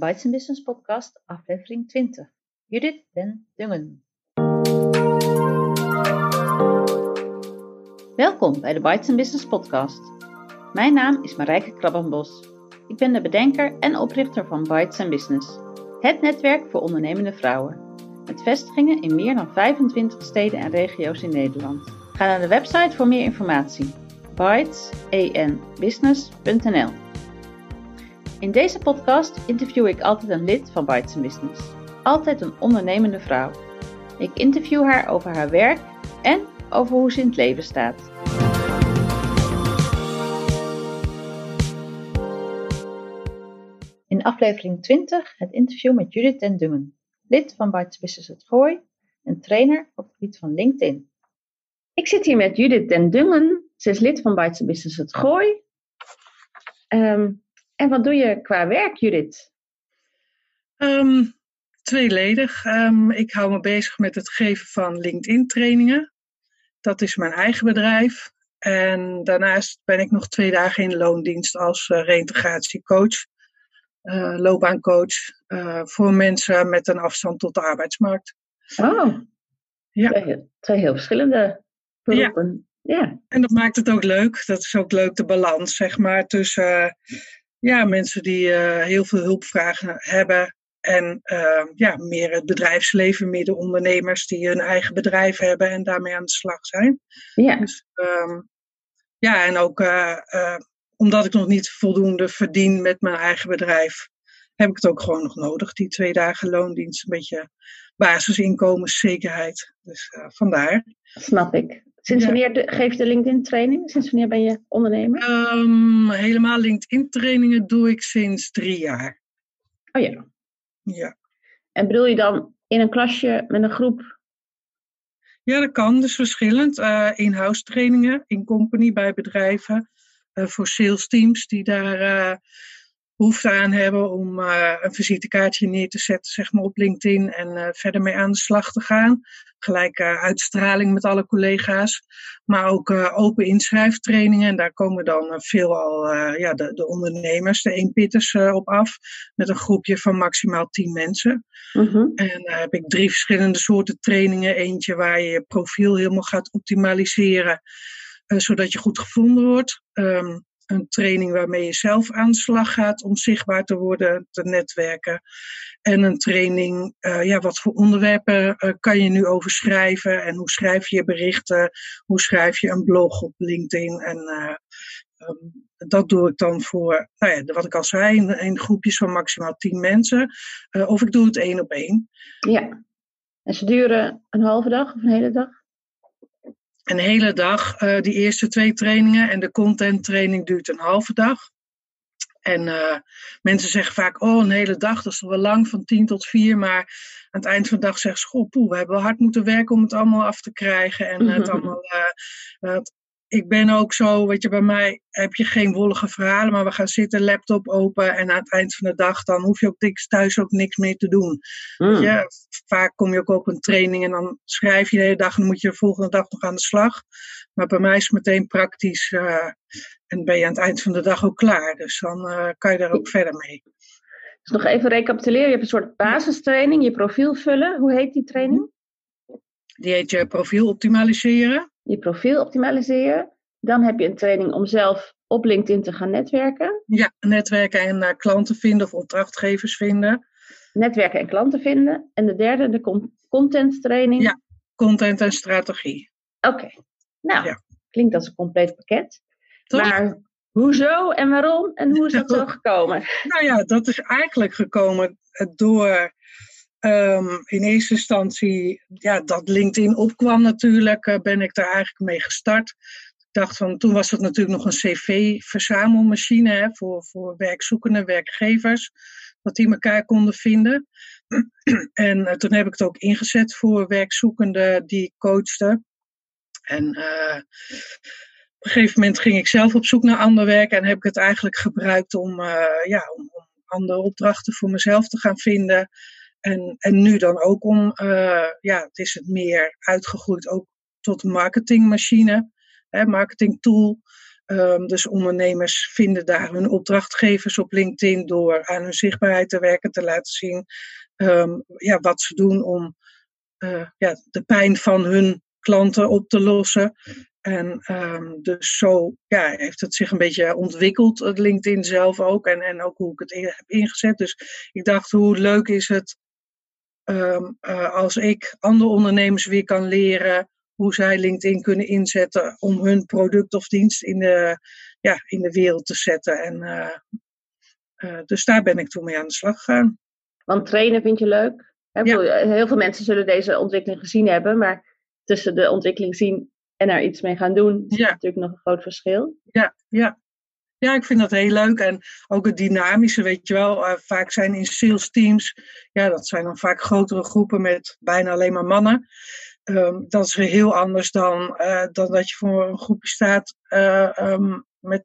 Bites and Business Podcast, aflevering 20. Judith den Dungen. Welkom bij de Bites and Business Podcast. Mijn naam is Marijke Krabbenbos. Ik ben de bedenker en oprichter van Bites and Business, het netwerk voor ondernemende vrouwen, met vestigingen in meer dan 25 steden en regio's in Nederland. Ga naar de website voor meer informatie: bites-business.nl. In deze podcast interview ik altijd een lid van Bites and Business. Altijd een ondernemende vrouw. Ik interview haar over haar werk en over hoe ze in het leven staat. In aflevering 20 het interview met Judith den Dungen, lid van Bites Business Het Gooi en trainer op het gebied van LinkedIn. Ik zit hier met Judith den Dungen. Ze is lid van Bites Business Het Gooi. En wat doe je qua werk, Judith? Tweeledig. Ik hou me bezig met het geven van LinkedIn-trainingen. Dat is mijn eigen bedrijf. En daarnaast ben ik nog 2 dagen in loondienst als reïntegratiecoach, loopbaancoach, voor mensen met een afstand tot de arbeidsmarkt. Oh, ja. Twee heel verschillende beroepen. Ja. En dat maakt het ook leuk. Dat is ook leuk, de balans, zeg maar, tussen... Ja, mensen die heel veel hulpvragen hebben en meer het bedrijfsleven, meer de ondernemers die hun eigen bedrijf hebben en daarmee aan de slag zijn. Ja. Dus, en ook omdat ik nog niet voldoende verdien met mijn eigen bedrijf, heb ik het ook gewoon nog nodig. Die 2 dagen loondienst, een beetje basisinkomenszekerheid. Dus vandaar. Snap ik. Sinds wanneer geef je de LinkedIn-training? Sinds wanneer ben je ondernemer? Helemaal LinkedIn-trainingen doe ik sinds 3 jaar. Oh ja. Ja. En bedoel je dan in een klasje met een groep? Ja, dat kan. Dus verschillend. In-house trainingen, in company, bij bedrijven. Voor salesteams die daar behoefte aan hebben om een visitekaartje neer te zetten, zeg maar, op LinkedIn en verder mee aan de slag te gaan. Gelijk uitstraling met alle collega's, maar ook open inschrijftrainingen. En daar komen dan veelal de ondernemers, de eenpitters op af, met een groepje van maximaal 10 mensen. Mm-hmm. En daar heb ik 3 verschillende soorten trainingen. Eentje waar je je profiel helemaal gaat optimaliseren, zodat je goed gevonden wordt. Een training waarmee je zelf aan de slag gaat om zichtbaar te worden, te netwerken. En een training, wat voor onderwerpen kan je nu over schrijven? En hoe schrijf je berichten? Hoe schrijf je een blog op LinkedIn? En dat doe ik dan voor, wat ik al zei, in groepjes van maximaal 10 mensen. Of ik doe het 1 op 1. Ja, en ze duren een halve dag of een hele dag? Een hele dag, die eerste 2 trainingen, en de content training duurt een halve dag. En mensen zeggen vaak, een hele dag, dat is wel lang, van 10 tot 4. Maar aan het eind van de dag zeggen ze, we hebben wel hard moeten werken om het allemaal af te krijgen. En het allemaal... Ik ben ook zo, bij mij heb je geen wollige verhalen, maar we gaan zitten, laptop open, en aan het eind van de dag dan hoef je ook thuis ook niks meer te doen. Mm. Weet je? Vaak kom je ook op een training en dan schrijf je de hele dag en dan moet je de volgende dag nog aan de slag. Maar bij mij is het meteen praktisch en ben je aan het eind van de dag ook klaar. Dus dan kan je daar ook verder mee. Dus nog even recapituleren, je hebt een soort basistraining, je profiel vullen. Hoe heet die training? Die heet je profiel optimaliseren. Je profiel optimaliseren. Dan heb je een training om zelf op LinkedIn te gaan netwerken. Ja, netwerken en klanten vinden of opdrachtgevers vinden. Netwerken en klanten vinden. En de derde, de content training. Ja, content en strategie. Oké. Nou, Klinkt als een compleet pakket. Toch? Maar hoezo en waarom en hoe is dat zo gekomen? Nou ja, dat is eigenlijk gekomen door... in eerste instantie, dat LinkedIn opkwam natuurlijk, ben ik daar eigenlijk mee gestart. Ik dacht van, toen was het natuurlijk nog een cv-verzamelmachine voor werkzoekenden, werkgevers, dat die elkaar konden vinden. En toen heb ik het ook ingezet voor werkzoekenden die ik coachte. En op een gegeven moment ging ik zelf op zoek naar ander werk en heb ik het eigenlijk gebruikt om andere opdrachten voor mezelf te gaan vinden. En nu dan ook om, het is het meer uitgegroeid ook tot marketingmachine, marketingtool. Dus ondernemers vinden daar hun opdrachtgevers op LinkedIn door aan hun zichtbaarheid te werken, te laten zien wat ze doen om de pijn van hun klanten op te lossen. En dus zo heeft het zich een beetje ontwikkeld, het LinkedIn zelf ook. En ook hoe ik het heb ingezet. Dus ik dacht, hoe leuk is het als ik andere ondernemers weer kan leren hoe zij LinkedIn kunnen inzetten om hun product of dienst in de wereld te zetten. En dus daar ben ik toen mee aan de slag gegaan. Want trainen vind je leuk? Hè? Ja. Heel veel mensen zullen deze ontwikkeling gezien hebben, maar tussen de ontwikkeling zien en er iets mee gaan doen, is natuurlijk nog een groot verschil. Ja, ik vind dat heel leuk. En ook het dynamische, weet je wel. Vaak zijn in sales teams, dat zijn dan vaak grotere groepen met bijna alleen maar mannen. Dat is weer heel anders dan dat je voor een groepje staat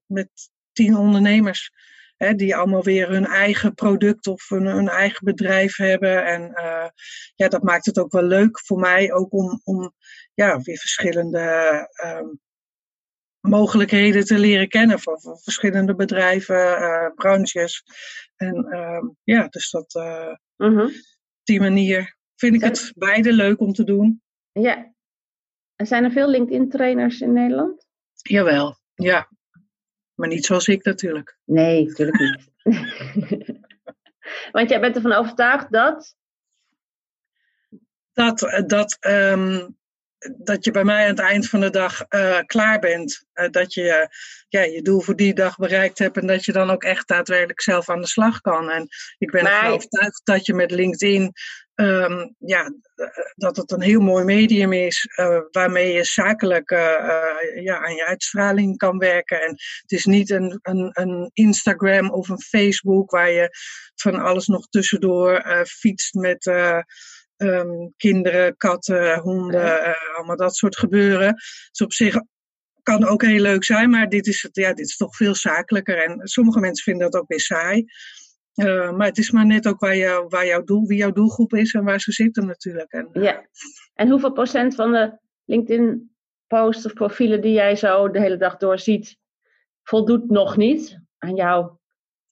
met 10 ondernemers. Hè, die allemaal weer hun eigen product of hun eigen bedrijf hebben. En dat maakt het ook wel leuk voor mij ook om weer verschillende mogelijkheden te leren kennen van verschillende bedrijven, branches. En dus dat op die manier vind ik het beide leuk om te doen. Ja. En zijn er veel LinkedIn-trainers in Nederland? Jawel, ja. Maar niet zoals ik natuurlijk. Nee, natuurlijk niet. Want jij bent ervan overtuigd dat? Dat je bij mij aan het eind van de dag klaar bent. Dat je je doel voor die dag bereikt hebt. En dat je dan ook echt daadwerkelijk zelf aan de slag kan. En ik ben ervan overtuigd dat je met LinkedIn... dat het een heel mooi medium is waarmee je zakelijk aan je uitstraling kan werken. En het is niet een Instagram of een Facebook waar je van alles nog tussendoor fietst met kinderen, katten, honden, allemaal dat soort gebeuren. Dus op zich kan ook heel leuk zijn, maar dit is toch veel zakelijker. En sommige mensen vinden dat ook weer saai. Maar het is maar net ook wie jouw doelgroep is en waar ze zitten natuurlijk. En, en hoeveel procent van de LinkedIn-posts of profielen die jij zo de hele dag door ziet, voldoet nog niet aan jouw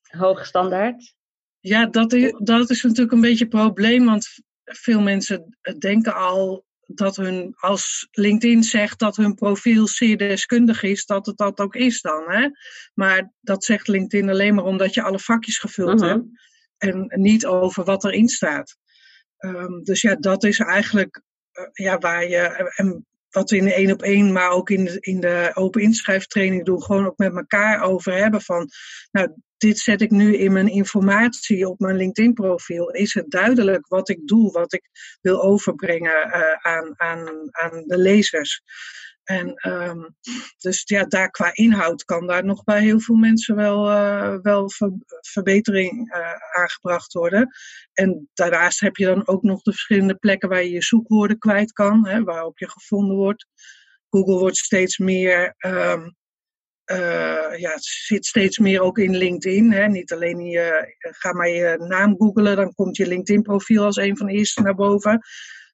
hoge standaard? Ja, dat is natuurlijk een beetje een probleem, want veel mensen denken al dat hun, als LinkedIn zegt dat hun profiel zeer deskundig is, dat het dat ook is dan. Hè? Maar dat zegt LinkedIn alleen maar omdat je alle vakjes gevuld hebt en niet over wat erin staat. Dus dat is eigenlijk waar je, en wat we in de 1-op-1, maar ook in de open inschrijftraining doen, gewoon ook met elkaar over hebben van, nou, dit zet ik nu in mijn informatie op mijn LinkedIn-profiel. Is het duidelijk wat ik doe, wat ik wil overbrengen aan de lezers? En dus daar qua inhoud kan daar nog bij heel veel mensen wel verbetering aangebracht worden. En daarnaast heb je dan ook nog de verschillende plekken waar je je zoekwoorden kwijt kan, hè, waarop je gevonden wordt. Google wordt steeds meer... het zit steeds meer ook in LinkedIn. Hè? Niet alleen ga maar je naam googlen, dan komt je LinkedIn-profiel als een van de eerste naar boven.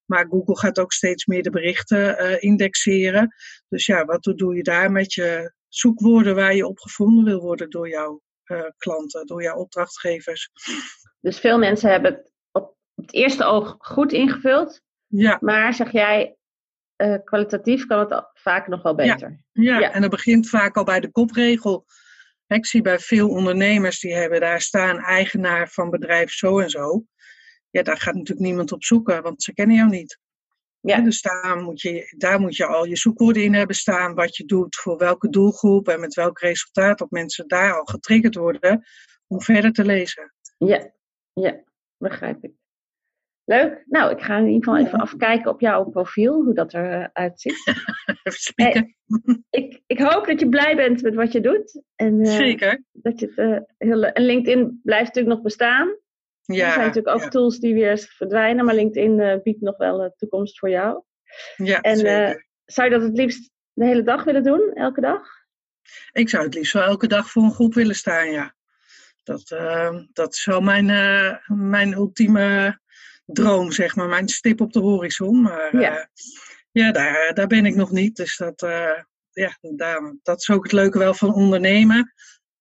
Maar Google gaat ook steeds meer de berichten indexeren. Dus wat doe je daar met je zoekwoorden waar je op gevonden wil worden door jouw klanten, door jouw opdrachtgevers? Dus veel mensen hebben het op het eerste oog goed ingevuld. Ja. Maar zeg jij... kwalitatief kan het vaak nog wel beter. Ja, en dat begint vaak al bij de kopregel. Ik zie bij veel ondernemers die hebben daar staan eigenaar van bedrijf zo en zo. Ja, daar gaat natuurlijk niemand op zoeken, want ze kennen jou niet. Ja. Dus daar moet je al je zoekwoorden in hebben staan, wat je doet, voor welke doelgroep en met welk resultaat, dat mensen daar al getriggerd worden om verder te lezen. Ja, begrijp ik. Leuk. Nou, ik ga in ieder geval even afkijken op jouw profiel, hoe dat eruit ziet. Hey, ik hoop dat je blij bent met wat je doet. En, zeker. Dat je en LinkedIn blijft natuurlijk nog bestaan. Ja, er zijn natuurlijk ook tools die weer verdwijnen, maar LinkedIn biedt nog wel toekomst voor jou. Ja, en zeker. Zou je dat het liefst de hele dag willen doen, elke dag? Ik zou het liefst wel elke dag voor een groep willen staan, ja. Dat is wel mijn ultieme... droom, zeg maar, mijn stip op de horizon. Maar daar ben ik nog niet. Dus dat ja, dat is ook het leuke wel van ondernemen.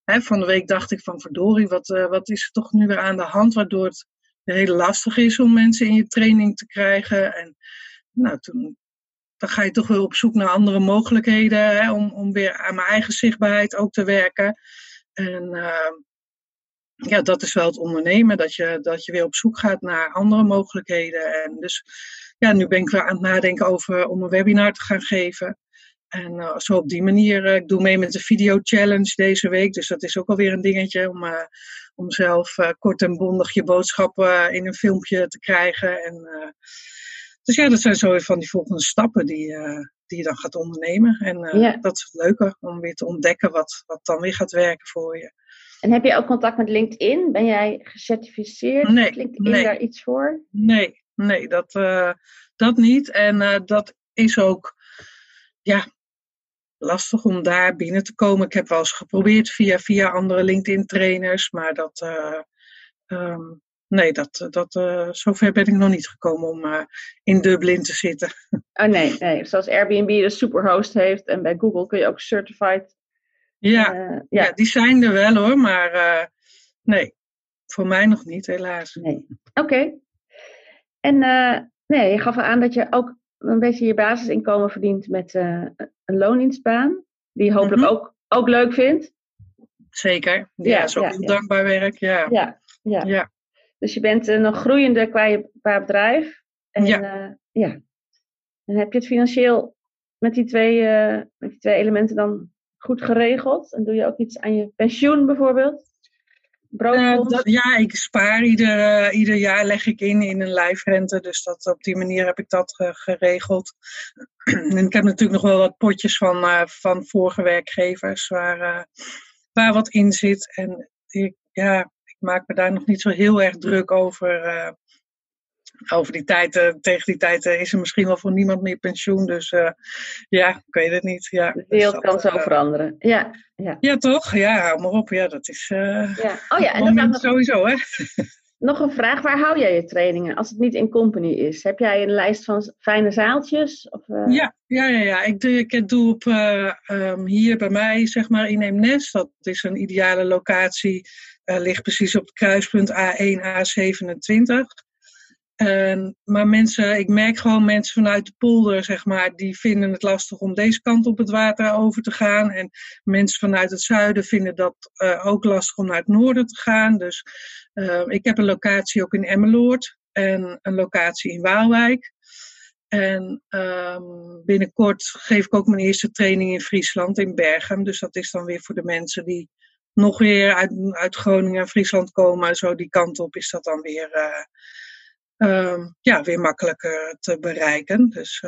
Hè, van de week dacht ik van verdorie, wat is er toch nu weer aan de hand, waardoor het heel lastig is om mensen in je training te krijgen. En nou, dan ga je toch weer op zoek naar andere mogelijkheden, hè, om weer aan mijn eigen zichtbaarheid ook te werken. En ja, dat is wel het ondernemen, dat je weer op zoek gaat naar andere mogelijkheden. En dus ja, nu ben ik weer aan het nadenken over om een webinar te gaan geven. En zo op die manier, ik doe mee met de video challenge deze week. Dus dat is ook alweer een dingetje om zelf kort en bondig je boodschappen in een filmpje te krijgen. En, dus ja, dat zijn zo weer van die volgende stappen die je dan gaat ondernemen. En dat is het leuke, om weer te ontdekken wat dan weer gaat werken voor je. En heb je ook contact met LinkedIn? Ben jij gecertificeerd? Nee, is LinkedIn daar iets voor? Nee, dat niet. En dat is ook lastig om daar binnen te komen. Ik heb wel eens geprobeerd via andere LinkedIn trainers, maar dat... nee, zover ben ik nog niet gekomen om in Dublin te zitten. Oh nee. Zoals Airbnb de superhost heeft en bij Google kun je ook certified... Ja, die zijn er wel hoor, maar nee, voor mij nog niet helaas. Nee. Oké. En je gaf aan dat je ook een beetje je basisinkomen verdient met een loondienstbaan, die je hopelijk ook leuk vindt. Zeker, ja, is ook heel dankbaar werk. Ja. Dus je bent nog groeiende qua bedrijf. En, en heb je het financieel met die twee elementen dan goed geregeld? En doe je ook iets aan je pensioen bijvoorbeeld? Ik spaar ieder jaar, leg ik in een lijfrente. Dus dat, op die manier heb ik dat geregeld. En ik heb natuurlijk nog wel wat potjes van vorige werkgevers waar wat in zit. En ik maak me daar nog niet zo heel erg druk over. Over die tijd, tegen die tijd is er misschien wel voor niemand meer pensioen. Dus ik weet het niet. Ja, de wereld dus kan zo veranderen. Ja, toch? Ja, hou maar op. Ja, dat is sowieso, hè. Nog een vraag. Waar hou jij je trainingen als het niet in company is? Heb jij een lijst van fijne zaaltjes? Of, Ja. Ik doe op hier bij mij, zeg maar, in Eemnes. Dat is een ideale locatie. Ligt precies op het kruispunt A1, A27. Maar mensen, ik merk gewoon mensen vanuit de polder, zeg maar, die vinden het lastig om deze kant op het water over te gaan. En mensen vanuit het zuiden vinden dat ook lastig om naar het noorden te gaan. Dus ik heb een locatie ook in Emmeloord en een locatie in Waalwijk. En binnenkort geef ik ook mijn eerste training in Friesland, in Berchem. Dus dat is dan weer voor de mensen die nog weer uit Groningen en Friesland komen. Zo die kant op is dat dan weer... weer makkelijker te bereiken. Dus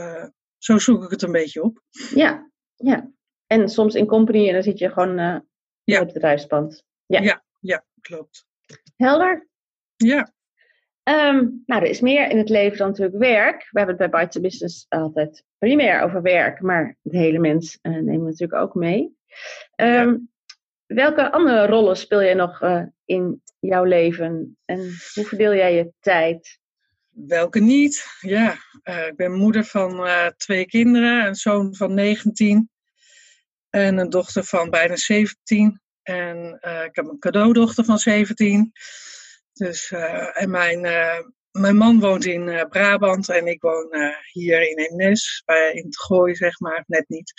zo zoek ik het een beetje op. Ja. En soms in company en dan zit je gewoon op het bedrijfspand. Ja, klopt. Helder. Ja. Nou, er is meer in het leven dan natuurlijk werk. We hebben het bij Bites the Business altijd primair over werk, maar de hele mens nemen we natuurlijk ook mee. Welke andere rollen speel jij nog in jouw leven? En hoe verdeel jij je tijd? Welke niet? Ja, ik ben moeder van 2 kinderen. Een zoon van 19. En een dochter van bijna 17. En ik heb een cadeaudochter van 17. Dus, en mijn man woont in Brabant. En ik woon hier in Eemnes. In het Gooi, zeg maar. Net niet.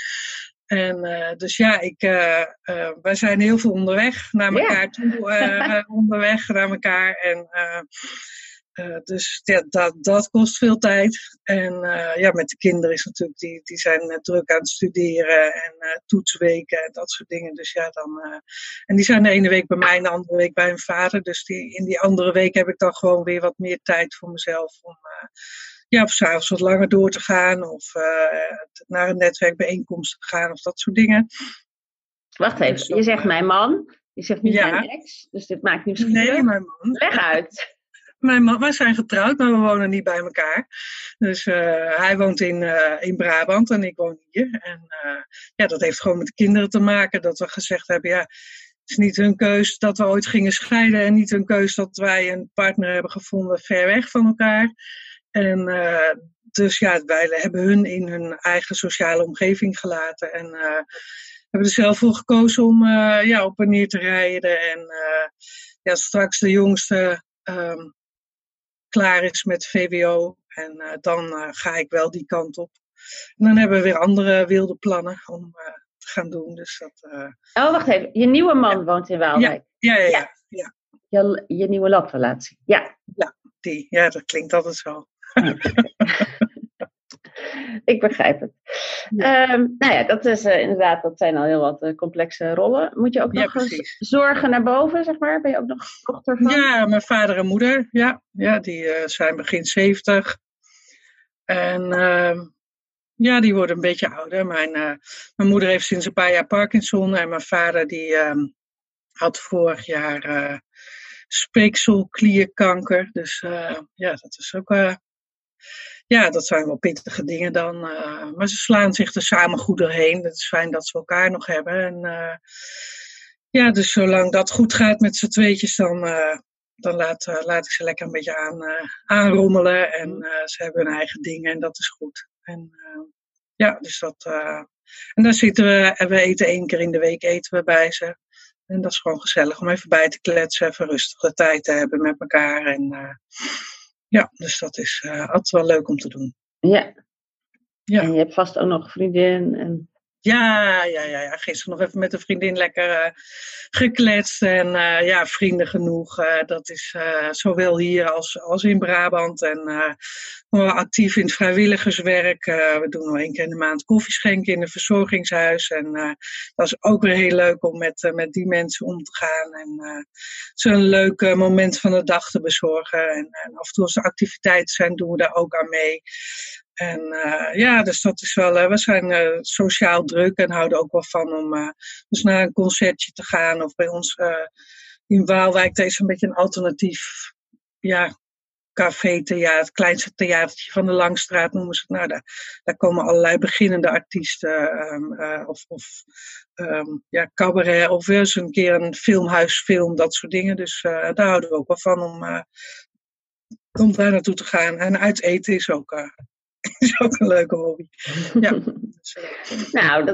En dus wij zijn heel veel onderweg naar elkaar toe. Onderweg naar elkaar. En... dus ja, dat kost veel tijd. En met de kinderen is natuurlijk, die zijn druk aan het studeren en toetsweken en dat soort dingen. Dus ja, dan... en die zijn de ene week bij mij en de andere week bij hun vader. Dus in die andere week heb ik dan gewoon weer wat meer tijd voor mezelf. Om of 's avonds wat langer door te gaan. Of naar een netwerkbijeenkomst te gaan of dat soort dingen. Wacht even, dus je zegt mijn man. Je zegt niet mijn ex. Dus dit maakt niet misschien nee, mijn man. Leg uit. Wij zijn getrouwd, maar we wonen niet bij elkaar. Dus hij woont in Brabant en ik woon hier. En dat heeft gewoon met de kinderen te maken. Dat we gezegd hebben, het is niet hun keus dat we ooit gingen scheiden. En niet hun keus dat wij een partner hebben gevonden ver weg van elkaar. En Dus ja, wij hebben hun in hun eigen sociale omgeving gelaten. En hebben er zelf voor gekozen om op en neer te rijden. En straks de jongste klaar is met VWO. En dan ga ik wel die kant op. En dan hebben we weer andere wilde plannen om te gaan doen. Dus dat, Oh, wacht even. Je nieuwe man woont in Waalwijk. Ja. Je nieuwe labrelatie. Ja, die. Ja, dat klinkt altijd zo. Ik begrijp het. Ja. Dat is inderdaad, dat zijn al heel wat complexe rollen. Moet je ook nog eens zorgen naar boven, zeg maar? Ben je ook nog dochter van? Ja, mijn vader en moeder, die zijn begin 70. En die worden een beetje ouder. Mijn moeder heeft sinds een paar jaar Parkinson en mijn vader die had vorig jaar speekselklierkanker. Dus dat is ook... dat zijn wel pittige dingen dan. Maar ze slaan zich er samen goed doorheen. Het is fijn dat ze elkaar nog hebben. En, dus zolang dat goed gaat met z'n tweetjes, dan laat ik ze lekker een beetje aanrommelen. En ze hebben hun eigen dingen en dat is goed. En, dus dat... en daar zitten we en we eten 1 keer in de week eten we bij ze. En dat is gewoon gezellig om even bij te kletsen. Even rustige tijd te hebben met elkaar. En... dus dat is altijd wel leuk om te doen. Ja. Ja. En je hebt vast ook nog vriendin. En... Ja. Gisteren nog even met een vriendin lekker gekletst. En vrienden genoeg. Dat is zowel hier als in Brabant. En actief in het vrijwilligerswerk. We doen al 1 keer in de maand koffieschenken in een verzorgingshuis. En dat is ook weer heel leuk om met die mensen om te gaan. En zo'n leuk moment van de dag te bezorgen. En af en toe als er activiteiten zijn, doen we daar ook aan mee. En dus dat is wel... we zijn sociaal druk en houden ook wel van om dus naar een concertje te gaan. Of bij ons in Waalwijk, daar is een beetje een alternatief café-theater. Het kleinste theatertje van de Langstraat noemen ze het. Nou, daar komen allerlei beginnende artiesten. Cabaret of weer eens een keer een filmhuisfilm, dat soort dingen. Dus daar houden we ook wel van om daar naartoe te gaan. En uit eten is ook... is ook een leuke hobby. Ja. Nou,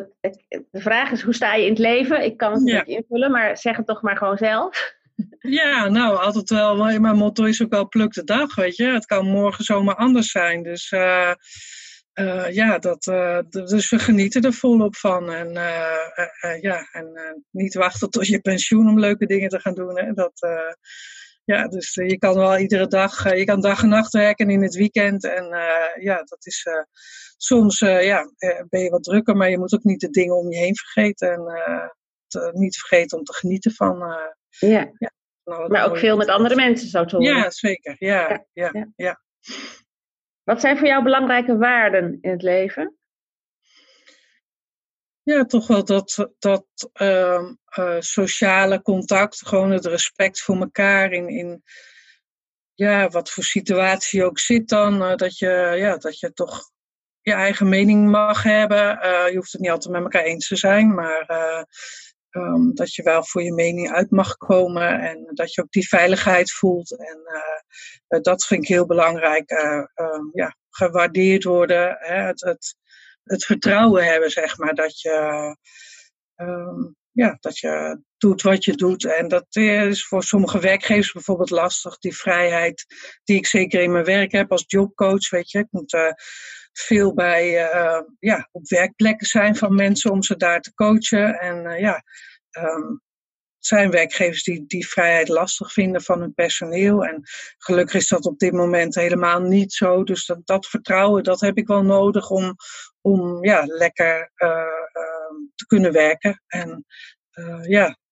de vraag is, hoe sta je in het leven? Ik kan het niet invullen, maar zeg het toch maar gewoon zelf. Ja, nou, altijd wel. Mijn motto is ook wel, pluk de dag, weet je. Het kan morgen zomaar anders zijn. Dus dus we genieten er volop van. En niet wachten tot je pensioen om leuke dingen te gaan doen. Hè. Dat... dus je kan wel iedere dag, je kan dag en nacht werken in het weekend. En dat is soms ben je wat drukker, maar je moet ook niet de dingen om je heen vergeten. En niet vergeten om te genieten van. Maar ook veel met andere mensen zo te horen. Ja, zeker. Ja. Wat zijn voor jou belangrijke waarden in het leven? Ja, toch wel dat sociale contact, gewoon het respect voor elkaar in wat voor situatie je ook zit dan. Dat je toch je eigen mening mag hebben. Je hoeft het niet altijd met elkaar eens te zijn, maar dat je wel voor je mening uit mag komen. En dat je ook die veiligheid voelt. En dat vind ik heel belangrijk. Gewaardeerd worden. Hè, het vertrouwen hebben, zeg maar, dat je doet wat je doet. En dat is voor sommige werkgevers bijvoorbeeld lastig. Die vrijheid die ik zeker in mijn werk heb als jobcoach, weet je. Ik moet veel bij, op werkplekken zijn van mensen om ze daar te coachen. En zijn werkgevers die vrijheid lastig vinden van hun personeel. En gelukkig is dat op dit moment helemaal niet zo. Dus dat vertrouwen, dat heb ik wel nodig om lekker te kunnen werken. En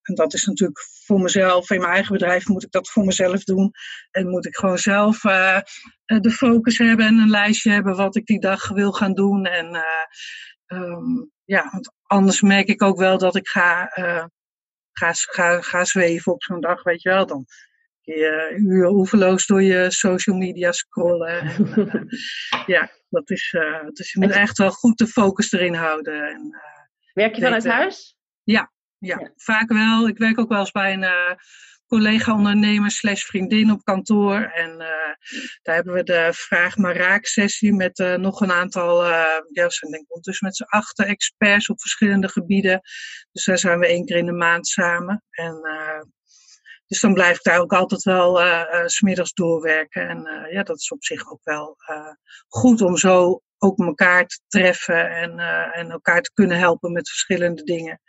en dat is natuurlijk voor mezelf. In mijn eigen bedrijf moet ik dat voor mezelf doen. En moet ik gewoon zelf de focus hebben en een lijstje hebben wat ik die dag wil gaan doen. En want anders merk ik ook wel dat ik ga zweven op zo'n dag, weet je wel. Dan kun je urenloos door je social media scrollen. En, dat is... dus je moet echt wel goed de focus erin houden. En, werk je vanuit huis? Ja, vaak wel. Ik werk ook wel eens bij een collega-ondernemer / vriendin op kantoor. En daar hebben we de Vraag maar Raak sessie met nog een aantal, ja, we zijn denk ik ondertussen met z'n 8 experts op verschillende gebieden. Dus daar zijn we 1 keer in de maand samen. En dus dan blijf ik daar ook altijd wel 's middags doorwerken. En ja, dat is op zich ook wel goed om zo ook elkaar te treffen en elkaar te kunnen helpen met verschillende dingen.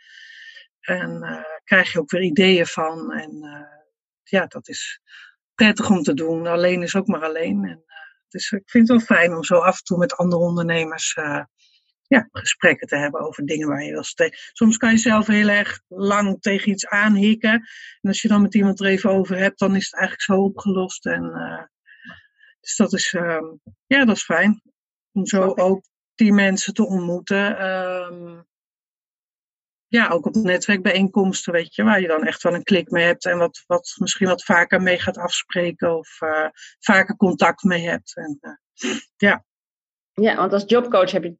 En krijg je ook weer ideeën van. En ja, dat is prettig om te doen. Alleen is ook maar alleen. En, dus ik vind het wel fijn om zo af en toe met andere ondernemers gesprekken te hebben over dingen waar je wel soms kan je zelf heel erg lang tegen iets aanhikken. En als je dan met iemand er even over hebt, dan is het eigenlijk zo opgelost. En, dus dat is, dat is fijn. Om zo ook die mensen te ontmoeten. Ja, ook op netwerkbijeenkomsten, weet je, waar je dan echt wel een klik mee hebt en wat misschien wat vaker mee gaat afspreken of vaker contact mee hebt. En, ja. Ja, want als jobcoach heb je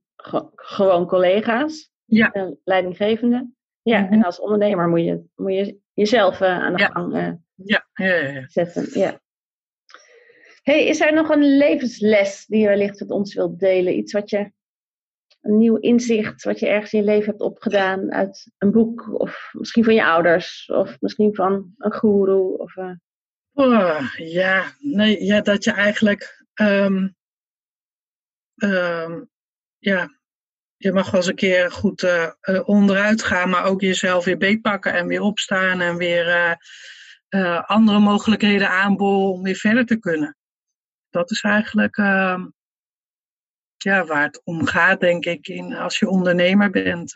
gewoon collega's, ja. Leidinggevende. Ja, mm-hmm. En als ondernemer moet je jezelf aan de gang zetten. Ja. Hey, is er nog een levensles die je wellicht met ons wilt delen? Iets wat je... Een nieuw inzicht wat je ergens in je leven hebt opgedaan uit een boek. Of misschien van je ouders. Of misschien van een goeroe. Of, dat je eigenlijk... je mag wel eens een keer goed onderuit gaan. Maar ook jezelf weer beetpakken en weer opstaan. En weer andere mogelijkheden aanboren om weer verder te kunnen. Dat is eigenlijk... waar het om gaat, denk ik, als je ondernemer bent,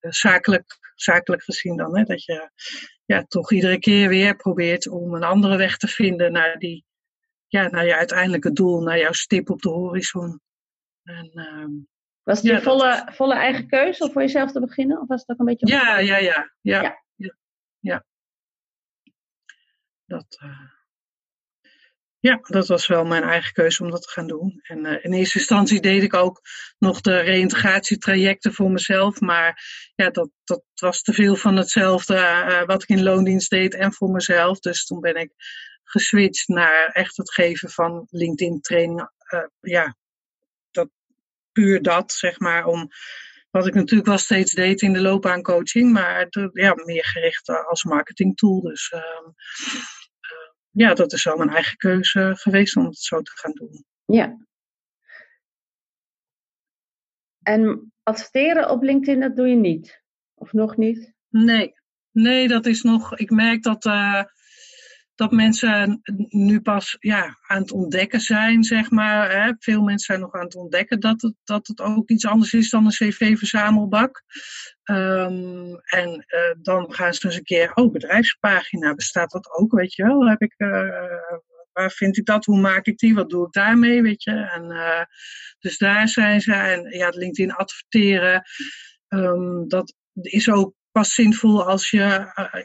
zakelijk gezien dan, hè, dat je toch iedere keer weer probeert om een andere weg te vinden naar je uiteindelijke doel, naar jouw stip op de horizon. En, was het je volle eigen keuze om voor jezelf te beginnen? Of was het ook een beetje... Ja. Dat... Ja, dat was wel mijn eigen keuze om dat te gaan doen. En in eerste instantie deed ik ook nog de reïntegratietrajecten voor mezelf. Maar ja, dat was te veel van hetzelfde wat ik in loondienst deed en voor mezelf. Dus toen ben ik geswitcht naar echt het geven van LinkedIn trainingen. Puur dat, zeg maar. Wat ik natuurlijk wel steeds deed in de loopbaancoaching. Maar meer gericht als marketingtool. Dus... dat is wel mijn eigen keuze geweest om het zo te gaan doen. Ja. En adverteren op LinkedIn, dat doe je niet? Of nog niet? Nee, dat is nog... Ik merk dat mensen nu pas aan het ontdekken zijn, zeg maar. Hè? Veel mensen zijn nog aan het ontdekken dat het ook iets anders is dan een cv-verzamelbak. Dan gaan ze eens een keer... Oh, bedrijfspagina, bestaat dat ook, weet je wel? Heb ik... Waar vind ik dat? Hoe maak ik die? Wat doe ik daarmee, weet je? En, dus daar zijn ze. En ja, LinkedIn adverteren. Dat is ook pas zinvol als je...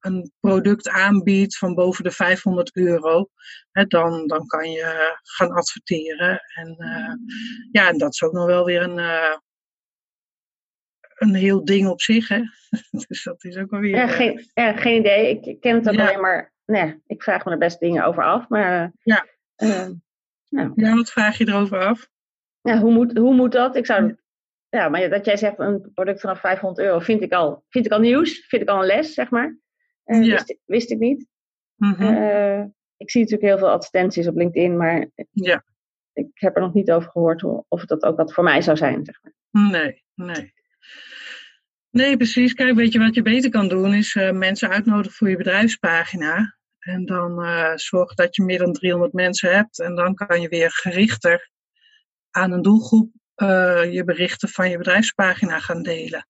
Een product aanbiedt van boven de €500, hè, dan kan je gaan adverteren. En, en dat is ook nog wel weer een heel ding op zich. Hè. Dus dat is ook wel weer... geen idee. Ik ken het ook alleen maar... Nee, ik vraag me er best dingen over af. Maar, wat vraag je erover af? Ja, hoe moet dat? Ik zou... Ja, maar dat jij zegt een product vanaf €500 vind ik al nieuws, vind ik al een les, zeg maar. Wist ik niet. Mm-hmm. Ik zie natuurlijk heel veel advertenties op LinkedIn, maar ik heb er nog niet over gehoord of dat ook wat voor mij zou zijn, zeg maar. Nee. Nee, precies. Kijk, weet je wat je beter kan doen, is mensen uitnodigen voor je bedrijfspagina. En dan zorg dat je meer dan 300 mensen hebt. En dan kan je weer gerichter aan een doelgroep je berichten van je bedrijfspagina gaan delen.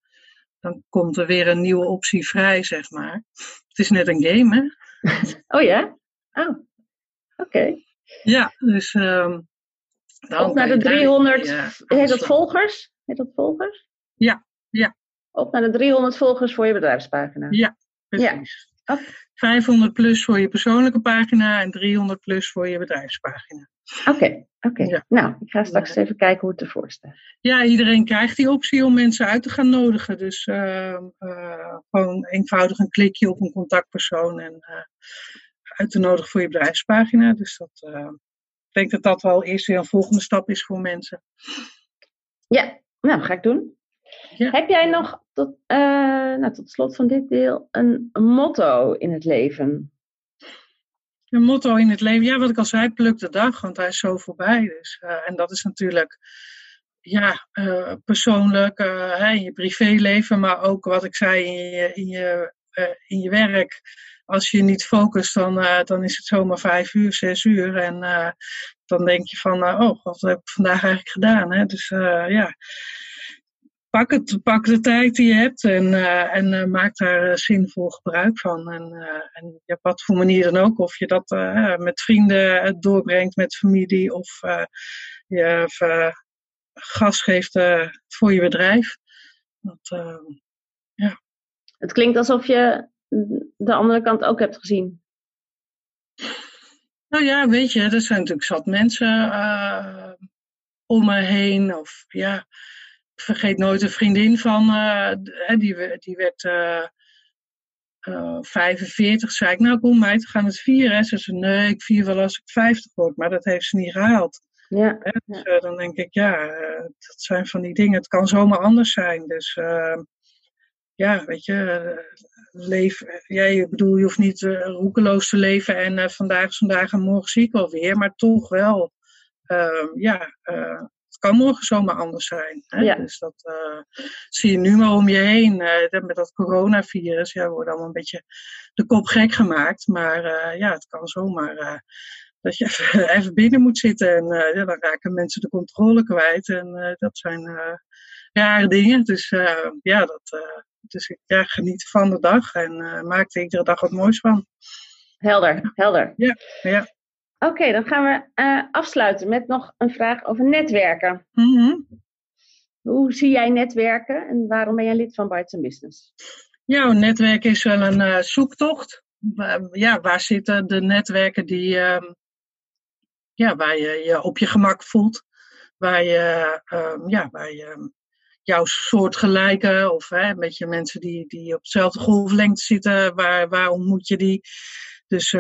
Dan komt er weer een nieuwe optie vrij, zeg maar. Het is net een game, hè? Oh ja? Oh, oké. Ja, dus... op naar de 300... Heet dat volgers? Ja. Op naar de 300 volgers voor je bedrijfspagina. Ja, precies. $500 voor je persoonlijke pagina en $300 voor je bedrijfspagina. Oké. Ja. Nou, ik ga straks even kijken hoe het ervoor staat. Ja, iedereen krijgt die optie om mensen uit te gaan nodigen. Dus gewoon eenvoudig een klikje op een contactpersoon en uit te nodigen voor je bedrijfspagina. Dus dat, ik denk dat dat wel eerst weer een volgende stap is voor mensen. Ja, nou, dat ga ik doen. Ja. Heb jij nog tot slot van dit deel een motto in het leven? Een motto in het leven? Ja, wat ik al zei, pluk de dag, want hij is zo voorbij. Dus, en dat is natuurlijk persoonlijk, in je privéleven, maar ook wat ik zei in je werk. Als je niet focust, dan is het zomaar 5 uur, 6 uur. En dan denk je van, wat heb ik vandaag eigenlijk gedaan? Hè? Dus ja... Pak de tijd die je hebt en maak daar zinvol gebruik van. En op wat voor manier dan ook. Of je dat met vrienden doorbrengt, met familie. Of je gas geeft voor je bedrijf. Dat. Het klinkt alsof je de andere kant ook hebt gezien. Nou ja, weet je, er zijn natuurlijk zat mensen om me heen. Of ja... Vergeet nooit een vriendin van, die werd 45, zei ik, nou kom meid, we gaan het vieren. Hè. Ze zei, nee, ik vier wel als ik 50 word, maar dat heeft ze niet gehaald. Ja. Hè? Dus dan denk ik, dat zijn van die dingen, het kan zomaar anders zijn. Dus weet je, je hoeft niet roekeloos te leven en vandaag is vandaag en morgen zie ik wel weer, maar toch wel, kan morgen zomaar anders zijn. Hè? Ja. Dus dat zie je nu maar om je heen. Met dat coronavirus. Ja, we worden allemaal een beetje de kop gek gemaakt. Maar het kan zomaar dat je even binnen moet zitten. En dan raken mensen de controle kwijt. En dat zijn rare dingen. Dus geniet van de dag. En maak er iedere dag wat moois van. Helder. Ja. Oké, dan gaan we afsluiten met nog een vraag over netwerken. Mm-hmm. Hoe zie jij netwerken en waarom ben jij lid van Bites & Business? Ja, netwerken is wel een zoektocht. Waar zitten de netwerken die, waar je je op je gemak voelt. Waar je jouw soortgelijken of een beetje mensen die op dezelfde golflengte zitten. Waar ontmoet je die? Dus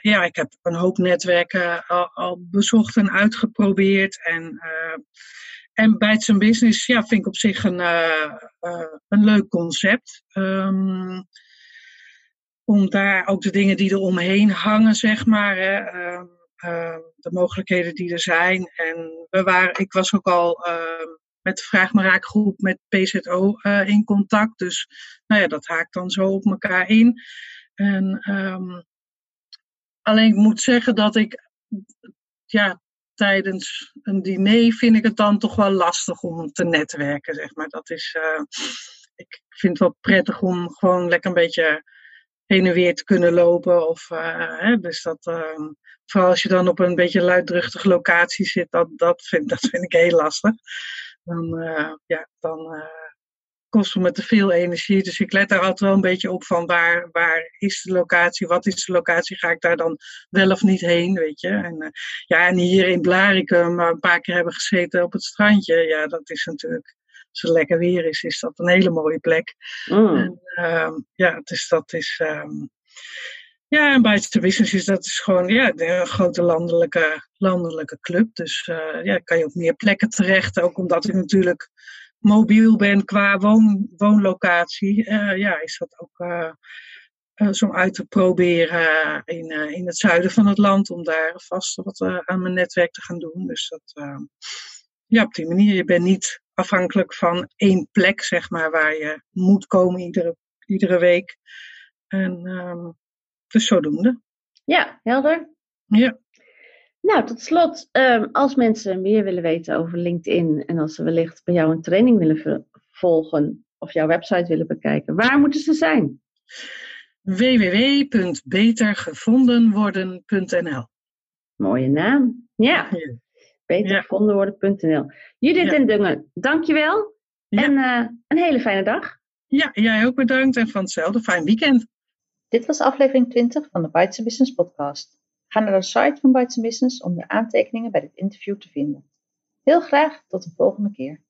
ik heb een hoop netwerken al bezocht en uitgeprobeerd. En Bites & Business vind ik op zich een leuk concept. Om daar ook de dingen die er omheen hangen, zeg maar. Hè, de mogelijkheden die er zijn. En ik was ook al met de Vraag maar Raak groep met PZO in contact. Dus dat haakt dan zo op elkaar in. En... Alleen ik moet zeggen dat ik tijdens een diner vind ik het dan toch wel lastig om te netwerken, zeg maar. Dat is, ik vind het wel prettig om gewoon lekker een beetje heen en weer te kunnen lopen. Of, dus dat, vooral als je dan op een beetje luidruchtige locatie zit, dat vind ik heel lastig. Dan kost me te veel energie. Dus ik let daar altijd wel een beetje op van waar is de locatie, wat is de locatie, ga ik daar dan wel of niet heen, weet je. En, en hier in Blaricum een paar keer hebben gezeten op het strandje. Ja, dat is natuurlijk, als het lekker weer is, is dat een hele mooie plek. Mm. En, dus dat is... en Bites & Business is dat is gewoon een grote landelijke club. Dus kan je op meer plekken terecht, ook omdat ik natuurlijk mobiel ben qua woonlocatie, is dat ook zo uit te proberen in het zuiden van het land, om daar vast wat aan mijn netwerk te gaan doen. Dus dat, op die manier, je bent niet afhankelijk van één plek, zeg maar, waar je moet komen iedere week. En dus zodoende. Ja, helder. Ja. Nou, tot slot, als mensen meer willen weten over LinkedIn en als ze wellicht bij jou een training willen volgen of jouw website willen bekijken, waar moeten ze zijn? www.betergevondenworden.nl. Mooie naam. Ja. Betergevondenworden.nl. Judith en Dungen, dankjewel. Ja. En een hele fijne dag. Ja, jij ook bedankt en van hetzelfde. Fijn weekend. Dit was aflevering 20 van de Bites & Business podcast. Ga naar de site van Bites & Business om de aantekeningen bij dit interview te vinden. Heel graag tot de volgende keer.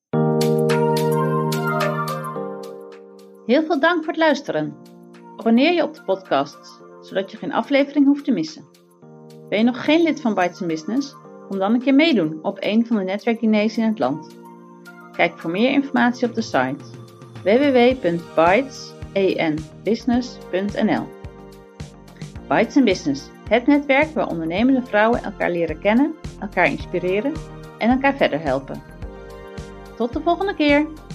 Heel veel dank voor het luisteren. Abonneer je op de podcast, zodat je geen aflevering hoeft te missen. Ben je nog geen lid van Bites & Business? Kom dan een keer meedoen op een van de netwerkdiners in het land. Kijk voor meer informatie op de site www.bites-business.nl. Bites & Business, het netwerk waar ondernemende vrouwen elkaar leren kennen, elkaar inspireren en elkaar verder helpen. Tot de volgende keer!